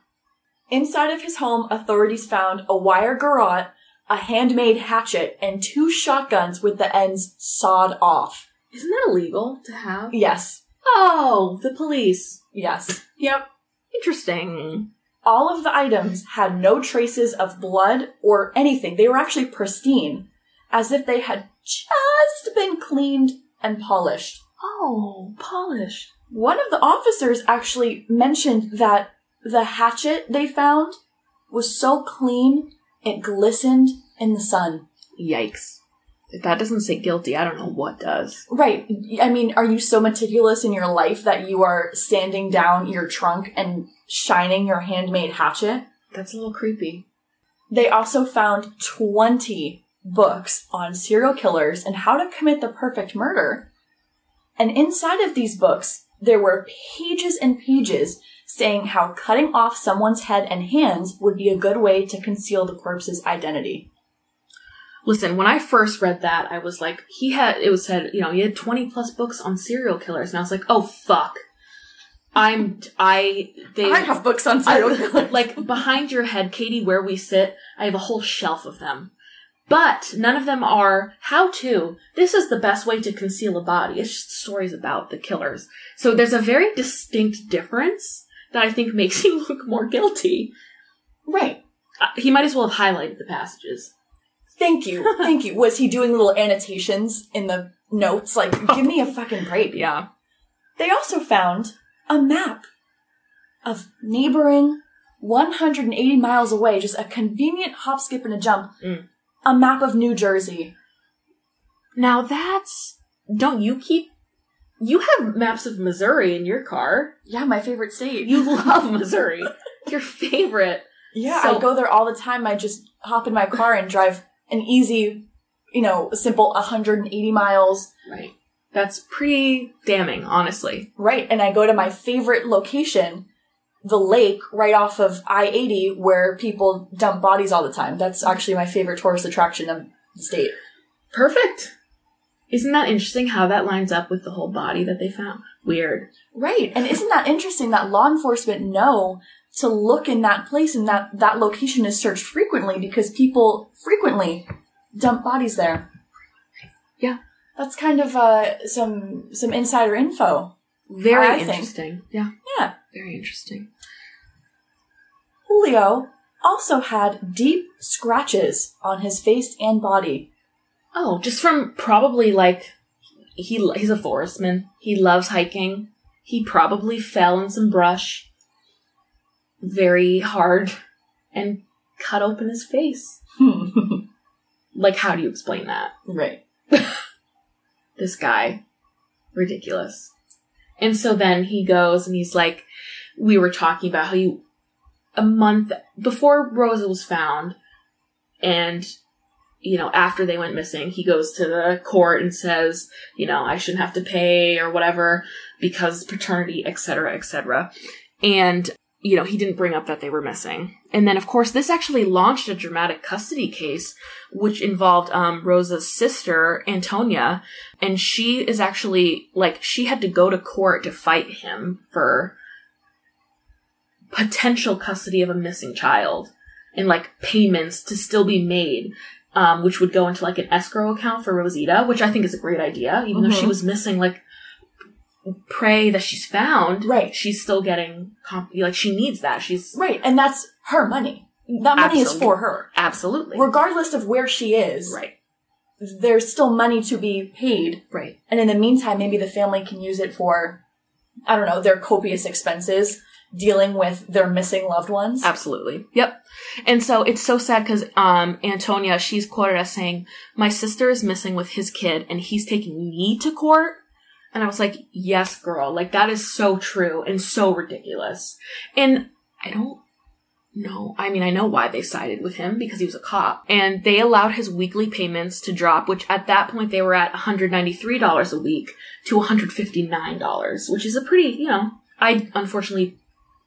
Inside of his home, authorities found a wire garrote, a handmade hatchet, and two shotguns with the ends sawed off. Isn't that illegal to have? Yes. Oh, the police. Yes. Yep. Interesting. All of the items had no traces of blood or anything. They were actually pristine, as if they had just been cleaned and polished. Oh, polished. One of the officers actually mentioned that the hatchet they found was so clean it glistened in the sun. Yikes. If that doesn't say guilty, I don't know what does. Right. I mean, are you so meticulous in your life that you are sanding down your trunk and shining your handmade hatchet? That's a little creepy. They also found twenty books on serial killers and how to commit the perfect murder. And inside of these books, there were pages and pages saying how cutting off someone's head and hands would be a good way to conceal the corpse's identity. Listen, when I first read that, I was like, he had, it was said, you know, he had twenty plus books on serial killers. And I was like, oh, fuck. I'm, I, they. I have books on serial killers. Like, behind your head, Katie, where we sit, I have a whole shelf of them. But none of them are how to. This is the best way to conceal a body. It's just stories about the killers. So there's a very distinct difference that I think makes him look more guilty. Right. Uh, he might as well have highlighted the passages. Thank you. Thank you. Was he doing little annotations in the notes? Like, give me a fucking break. Yeah. They also found a map of neighboring one hundred eighty miles away, just a convenient hop, skip, and a jump, mm. a map of New Jersey. Now that's... Don't you keep... You have maps of Missouri in your car. Yeah, my favorite state. You love Missouri. Your favorite. Yeah, so... I go there all the time. I just hop in my car and drive... An easy, you know, simple one hundred eighty miles. Right. That's pretty damning, honestly. Right. And I go to my favorite location, the lake right off of I eighty, where people dump bodies all the time. That's actually my favorite tourist attraction of the state. Perfect. Isn't that interesting how that lines up with the whole body that they found? Weird. Right. And isn't that interesting that law enforcement know to look in that place, and that, that location is searched frequently because people frequently dump bodies there. Yeah. That's kind of uh, some some insider info. Very I interesting. Think. Yeah. Yeah. Very interesting. Julio also had deep scratches on his face and body. Oh, just from probably, like, he he's a forestman. He loves hiking. He probably fell in some brush. Very hard and cut open his face. Like, how do you explain that? Right. This guy. Ridiculous. And so then he goes and he's like, we were talking about how you, a month before Rosa was found and, you know, after they went missing, he goes to the court and says, you know, I shouldn't have to pay or whatever because paternity, et cetera, et cetera. And you know, he didn't bring up that they were missing. And then, of course, this actually launched a dramatic custody case, which involved um, Rosa's sister, Antonia. And she is actually, like, she had to go to court to fight him for potential custody of a missing child. And, like, payments to still be made, um, which would go into, like, an escrow account for Rosita, which I think is a great idea. Even mm-hmm. though she was missing, like, pray that she's found. Right. She's still getting, comp- like, she needs that. She's... Right. And that's her money. That money Absolutely. Is for her. Absolutely. Regardless of where she is. Right. There's still money to be paid. Right. And in the meantime, maybe the family can use it for, I don't know, their copious expenses, dealing with their missing loved ones. Absolutely. Yep. And so it's so sad because um, Antonia, she's quoted as saying, my sister is missing with his kid and he's taking me to court. And I was like, yes, girl. Like, that is so true and so ridiculous. And I don't know. I mean, I know why they sided with him, because he was a cop. And they allowed his weekly payments to drop, which at that point they were at one hundred ninety-three dollars a week to one hundred fifty-nine dollars, which is a pretty, you know, I unfortunately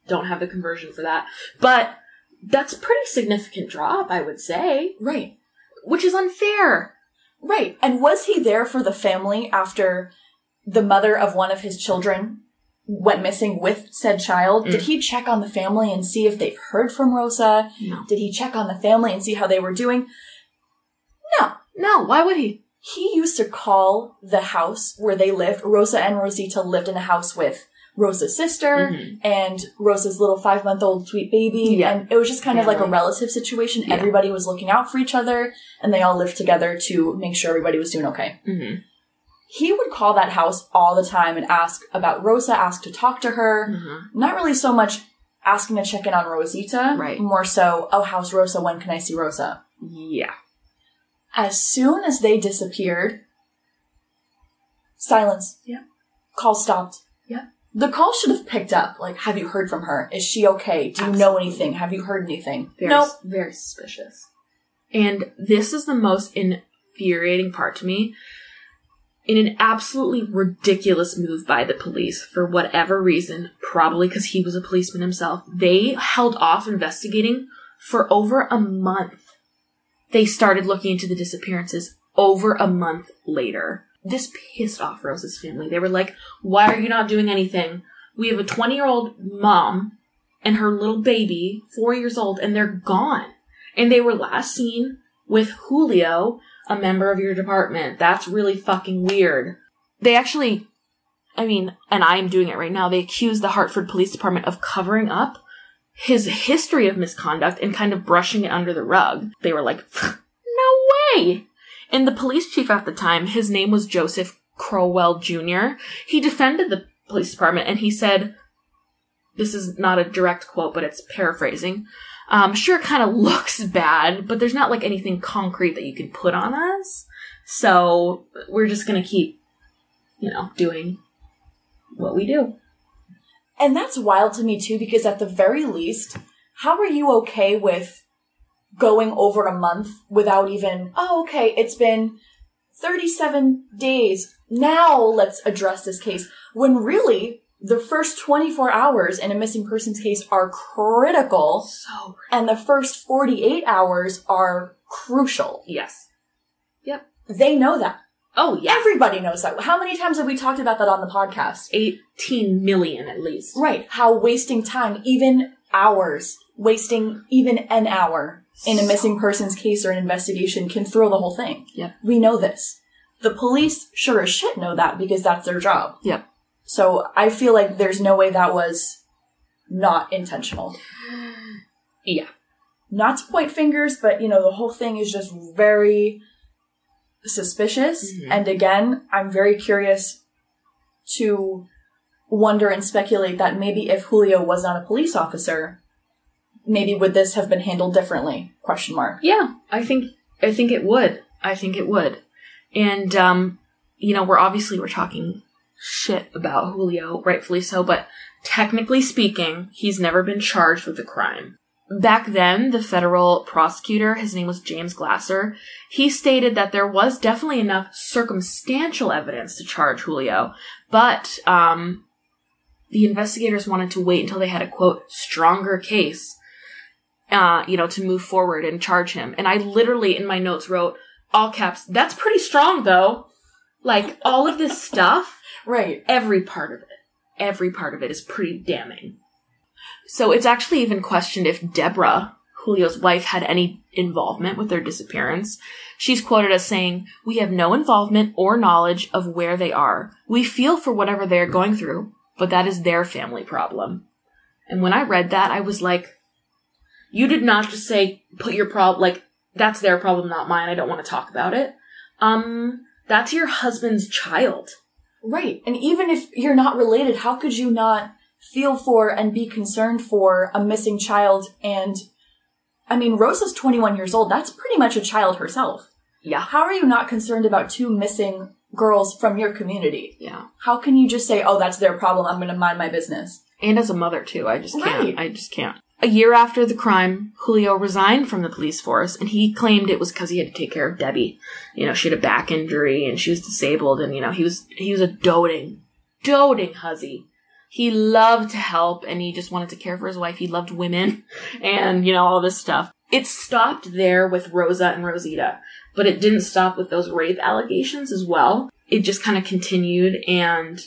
don't have the conversion for that. But that's a pretty significant drop, I would say. Right. Which is unfair. Right. And was he there for the family after the mother of one of his children went missing with said child? Mm. Did he check on the family and see if they've heard from Rosa? No. Did he check on the family and see how they were doing? No. No. Why would he? He used to call the house where they lived. Rosa and Rosita lived in a house with Rosa's sister mm-hmm. and Rosa's little five-month-old sweet baby. Yeah. And it was just kind yeah, of like right. a relative situation. Yeah. Everybody was looking out for each other, and they all lived together to make sure everybody was doing okay. Mm-hmm. He would call that house all the time and ask about Rosa, ask to talk to her. Mm-hmm. Not really so much asking to check in on Rosita. Right. More so, oh, how's Rosa? When can I see Rosa? Yeah. As soon as they disappeared, silence. Yeah. Call stopped. Yeah. The call should have picked up. Like, have you heard from her? Is she okay? Do you Absolutely. know anything? Have you heard anything? Very, nope. Very suspicious. And this is the most infuriating part to me. In an absolutely ridiculous move by the police, for whatever reason, probably because he was a policeman himself, they held off investigating for over a month. They started looking into the disappearances over a month later. This pissed off Rosa's family. They were like, why are you not doing anything? We have a twenty-year-old mom and her little baby, four years old, and they're gone. And they were last seen with Julio, a member of your department. That's really fucking weird. They actually, I mean, and I'm doing it right now, they accused the Hartford Police Department of covering up his history of misconduct and kind of brushing it under the rug. They were like, no way! And the police chief at the time, his name was Joseph Crowell Junior, he defended the police department, and he said, this is not a direct quote, but it's paraphrasing, um, sure, it kind of looks bad, but there's not like anything concrete that you can put on us, so we're just going to keep, you know, doing what we do. And that's wild to me, too, because at the very least, how are you okay with going over a month without even, oh, okay, it's been thirty-seven days. Now let's address this case. When really, the first twenty-four hours in a missing persons case are critical. So critical. And the first forty-eight hours are crucial. Yes. Yep. They know that. Oh, yeah. Everybody knows that. How many times have we talked about that on the podcast? eighteen million, at least. Right. How wasting time, even hours, wasting even an hour in a missing persons case or an investigation can throw the whole thing. Yeah. We know this. The police sure as shit know that because that's their job. Yeah. So I feel like there's no way that was not intentional. Yeah. Not to point fingers, but, you know, the whole thing is just very suspicious. Mm-hmm. And again, I'm very curious to wonder and speculate that maybe if Julio was not a police officer, maybe would this have been handled differently? Question mark. Yeah, I think I think it would. I think it would. And um, you know, we're obviously we're talking shit about Julio, rightfully so, but technically speaking, he's never been charged with a crime. Back then, the federal prosecutor, his name was James Glasser, he stated that there was definitely enough circumstantial evidence to charge Julio, but um, the investigators wanted to wait until they had a, quote, stronger case, uh, you know, to move forward and charge him. And I literally, in my notes, wrote, all caps, that's pretty strong, though. Like, all of this stuff, right? Every part of it, every part of it is pretty damning. So it's actually even questioned if Deborah, Julio's wife, had any involvement with their disappearance. She's quoted as saying, "We have no involvement or knowledge of where they are. We feel for whatever they're going through, but that is their family problem." And when I read that, I was like, you did not just say, put your problem, like, that's their problem, not mine. I don't want to talk about it. Um, that's your husband's child. Right. And even if you're not related, how could you not feel for and be concerned for a missing child? And I mean, Rosa's twenty-one years old. That's pretty much a child herself. Yeah. How are you not concerned about two missing girls from your community? Yeah. How can you just say, oh, that's their problem, I'm going to mind my business? And as a mother, too. I just can't. Right. I just can't. A year after the crime, Julio resigned from the police force, and he claimed it was because he had to take care of Debbie. You know, she had a back injury, and she was disabled, and, you know, he was he was a doting, doting hussy. He loved to help, and he just wanted to care for his wife. He loved women and, you know, all this stuff. It stopped there with Rosa and Rosita, but it didn't stop with those rape allegations as well. It just kind of continued, and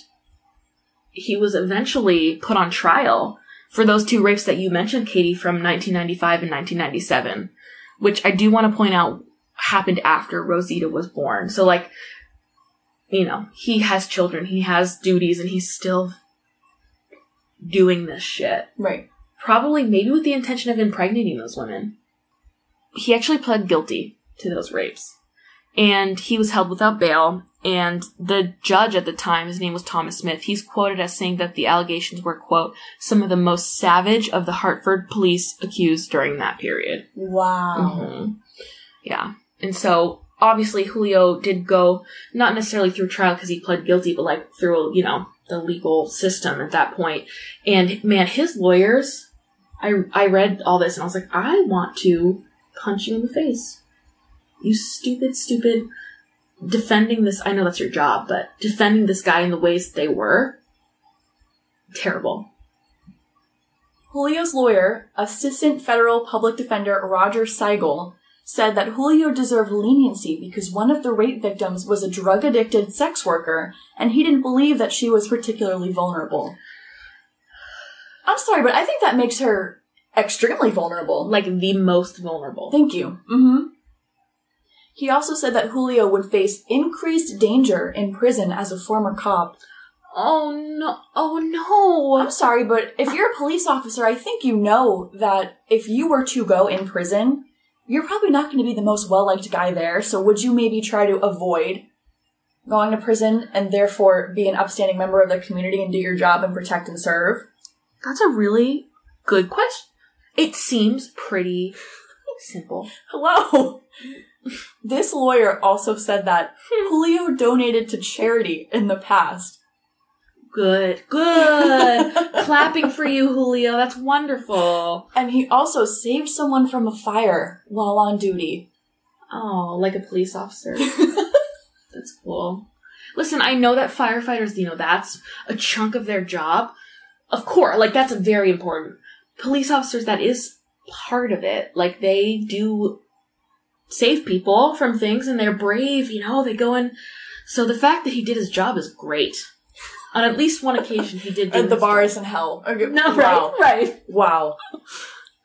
he was eventually put on trial for those two rapes that you mentioned, Katie, from nineteen ninety-five and nineteen ninety-seven, which I do want to point out happened after Rosita was born. So, like, you know, he has children, he has duties, and he's still doing this shit. Right. Probably maybe with the intention of impregnating those women. He actually pled guilty to those rapes. And he was held without bail. And the judge at the time, his name was Thomas Smith, he's quoted as saying that the allegations were, quote, some of the most savage of the Hartford police accused during that period. Wow. Mm-hmm. Yeah. And so, obviously, Julio did go, not necessarily through trial because he pled guilty, but, like, through, you know, the legal system at that point. And, man, his lawyers, I, I read all this and I was like, I want to punch you in the face. You stupid, stupid... defending this, I know that's your job, but defending this guy in the ways they were, terrible. Julio's lawyer, Assistant Federal Public Defender Roger Seigel, said that Julio deserved leniency because one of the rape victims was a drug-addicted sex worker, and he didn't believe that she was particularly vulnerable. I'm sorry, but I think that makes her extremely vulnerable. Like, the most vulnerable. Thank you. Mm-hmm. He also said that Julio would face increased danger in prison as a former cop. Oh, no. Oh, no. I'm sorry, but if you're a police officer, I think you know that if you were to go in prison, you're probably not going to be the most well-liked guy there. So would you maybe try to avoid going to prison and therefore be an upstanding member of the community and do your job and protect and serve? That's a really good question. It seems pretty simple. Hello. This lawyer also said that Julio donated to charity in the past. Good, good. Clapping for you, Julio. That's wonderful. And he also saved someone from a fire while on duty. Oh, like a police officer. That's cool. Listen, I know that firefighters, you know, that's a chunk of their job. Of course, like, that's very important. Police officers, that is part of it. Like, they do... save people from things, and they're brave, you know, they go in. So the fact that he did his job is great. On at least one occasion, he did do and the bar job. Is in hell. Okay. No, wow. Right, right. Wow.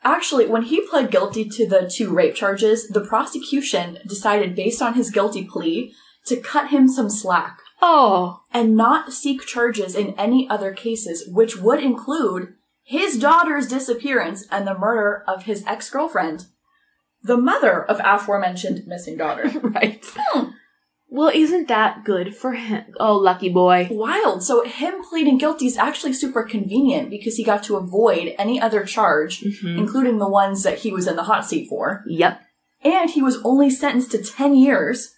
Actually, when he pled guilty to the two rape charges, the prosecution decided, based on his guilty plea, to cut him some slack. Oh. And not seek charges in any other cases, which would include his daughter's disappearance and the murder of his ex-girlfriend. The mother of aforementioned missing daughter. Right. Hmm. Well, isn't that good for him? Oh, lucky boy. Wild. So him pleading guilty is actually super convenient because he got to avoid any other charge, mm-hmm. including the ones that he was in the hot seat for. Yep. And he was only sentenced to ten years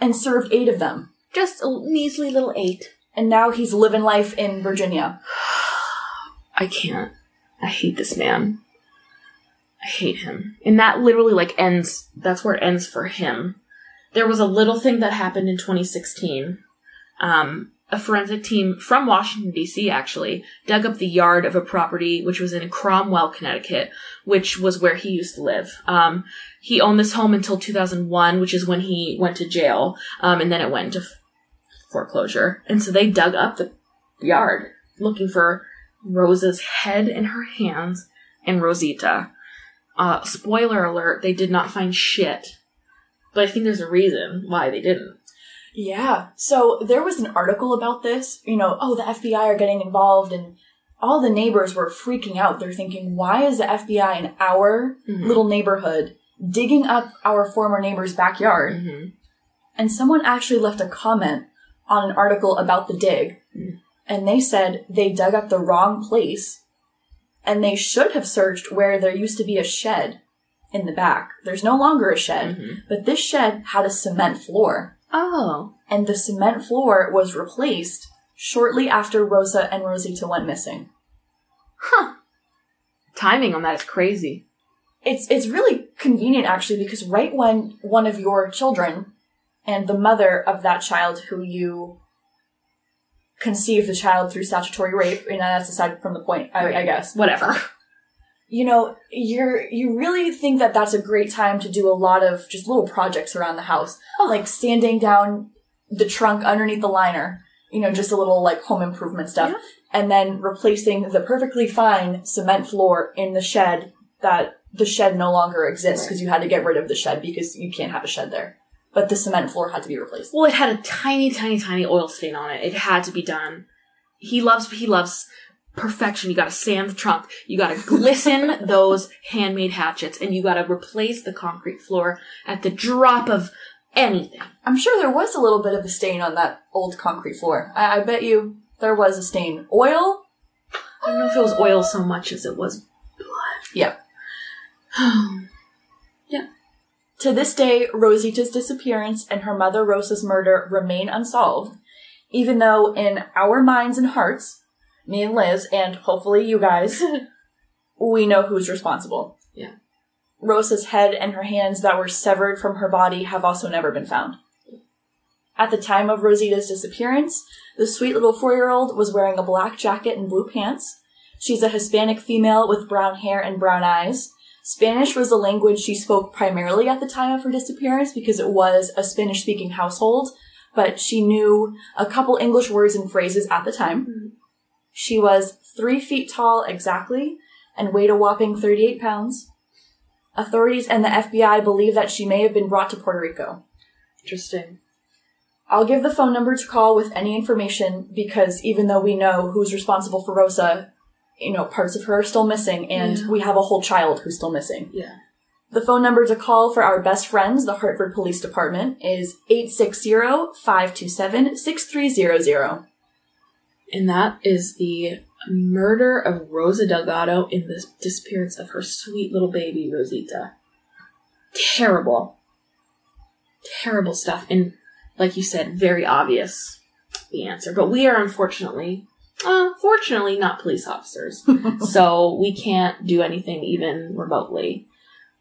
and served eight of them. Just a measly little eight. And now he's living life in Virginia. I can't. I hate this man. I hate him. And that literally, like, ends, that's where it ends for him. There was a little thing that happened in twenty sixteen. Um, a forensic team from Washington, D C, actually, dug up the yard of a property which was in Cromwell, Connecticut, which was where he used to live. Um, he owned this home until two thousand one, which is when he went to jail, um, and then it went into f- foreclosure. And so they dug up the yard looking for Rosa's head in her hands and Rosita. Uh, spoiler alert, they did not find shit. But I think there's a reason why they didn't. Yeah. So there was an article about this. You know, oh, the F B I are getting involved, and all the neighbors were freaking out. They're thinking, why is the F B I in our mm-hmm. little neighborhood digging up our former neighbor's backyard? Mm-hmm. And someone actually left a comment on an article about the dig. Mm. And they said they dug up the wrong place. And they should have searched where there used to be a shed in the back. There's no longer a shed, mm-hmm. but this shed had a cement floor. Oh. And the cement floor was replaced shortly after Rosa and Rosita went missing. Huh. Timing on that is crazy. It's it's really convenient, actually, because right when one of your children and the mother of that child who you conceived the child through statutory rape, and that's aside from the point, I, right. I guess. Whatever. You know, you're, you really think that that's a great time to do a lot of just little projects around the house. Oh. Like standing down the trunk underneath the liner. You know, just a little, like, home improvement stuff. Yeah. And then replacing the perfectly fine cement floor in the shed that the shed no longer exists because right. you had to get rid of the shed because you can't have a shed there. But the cement floor had to be replaced. Well, it had a tiny, tiny, tiny oil stain on it. It had to be done. He loves, he loves... perfection. You gotta sand the trunk. You gotta glisten those handmade hatchets, and you gotta replace the concrete floor at the drop of anything. I'm sure there was a little bit of a stain on that old concrete floor. I, I bet you there was a stain. Oil? I don't know if it was oil so much as it was blood. Yeah. Yeah. To this day, Rosita's disappearance and her mother Rosa's murder remain unsolved, even though in our minds and hearts, me and Liz, and hopefully you guys, we know who's responsible. Yeah. Rosa's head and her hands that were severed from her body have also never been found. At the time of Rosita's disappearance, the sweet little four-year-old was wearing a black jacket and blue pants. She's a Hispanic female with brown hair and brown eyes. Spanish was the language she spoke primarily at the time of her disappearance because it was a Spanish-speaking household, but she knew a couple English words and phrases at the time. Mm-hmm. She was three feet tall exactly and weighed a whopping thirty-eight pounds. Authorities and the F B I believe that she may have been brought to Puerto Rico. Interesting. I'll give the phone number to call with any information because even though we know who's responsible for Rosa, you know, parts of her are still missing and yeah. we have a whole child who's still missing. Yeah. The phone number to call for our best friends, the Hartford Police Department, is eight six zero, five two seven, six three zero zero. And that is the murder of Rosa Delgado in the disappearance of her sweet little baby, Rosita. Terrible. Terrible stuff. And like you said, very obvious, the answer. But we are unfortunately, uh, fortunately not police officers. So we can't do anything even remotely.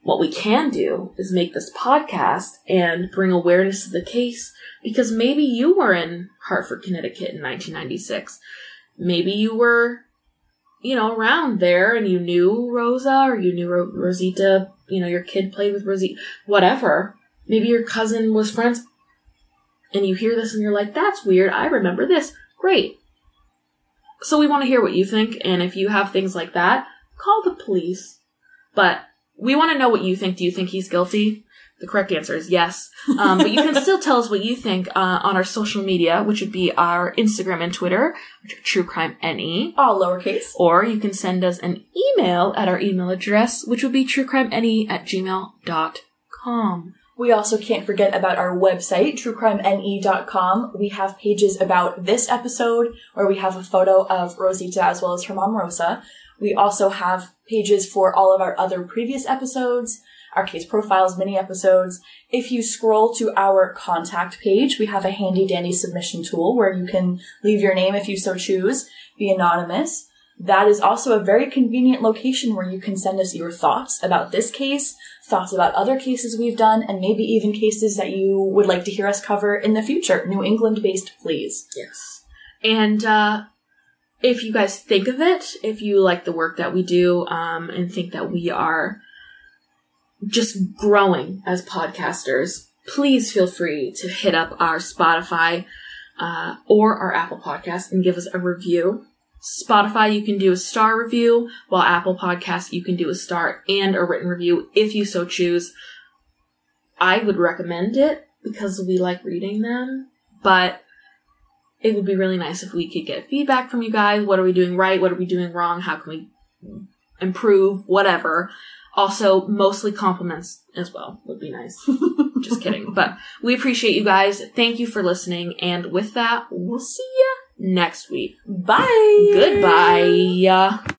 What we can do is make this podcast and bring awareness to the case because maybe you were in Hartford, Connecticut in nineteen ninety-six. Maybe you were, you know, around there and you knew Rosa or you knew Ro- Rosita, you know, your kid played with Rosita, whatever. Maybe your cousin was friends and you hear this and you're like, that's weird. I remember this. Great. So we want to hear what you think. And if you have things like that, call the police. But we want to know what you think. Do you think he's guilty? The correct answer is yes. Um, but you can still tell us what you think uh, on our social media, which would be our Instagram and Twitter, which are True Crime N E. All lowercase. Or you can send us an email at our email address, which would be truecrimene at gmail dot com. We also can't forget about our website, true crime N E dot com. We have pages about this episode, where we have a photo of Rosita as well as her mom, Rosa. We also have pages for all of our other previous episodes, our case profiles, mini episodes. If you scroll to our contact page, we have a handy dandy submission tool where you can leave your name if you so choose, be anonymous. That is also a very convenient location where you can send us your thoughts about this case, thoughts about other cases we've done, and maybe even cases that you would like to hear us cover in the future. New England-based, please. Yes. And, uh... if you guys think of it, if you like the work that we do um, and think that we are just growing as podcasters, please feel free to hit up our Spotify uh, or our Apple Podcast and give us a review. Spotify, you can do a star review, while Apple Podcasts, you can do a star and a written review if you so choose. I would recommend it because we like reading them, but it would be really nice if we could get feedback from you guys. What are we doing right? What are we doing wrong? How can we improve? Whatever. Also, mostly compliments as well would be nice. Just kidding. But we appreciate you guys. Thank you for listening. And with that, we'll see you next week. Bye. Goodbye.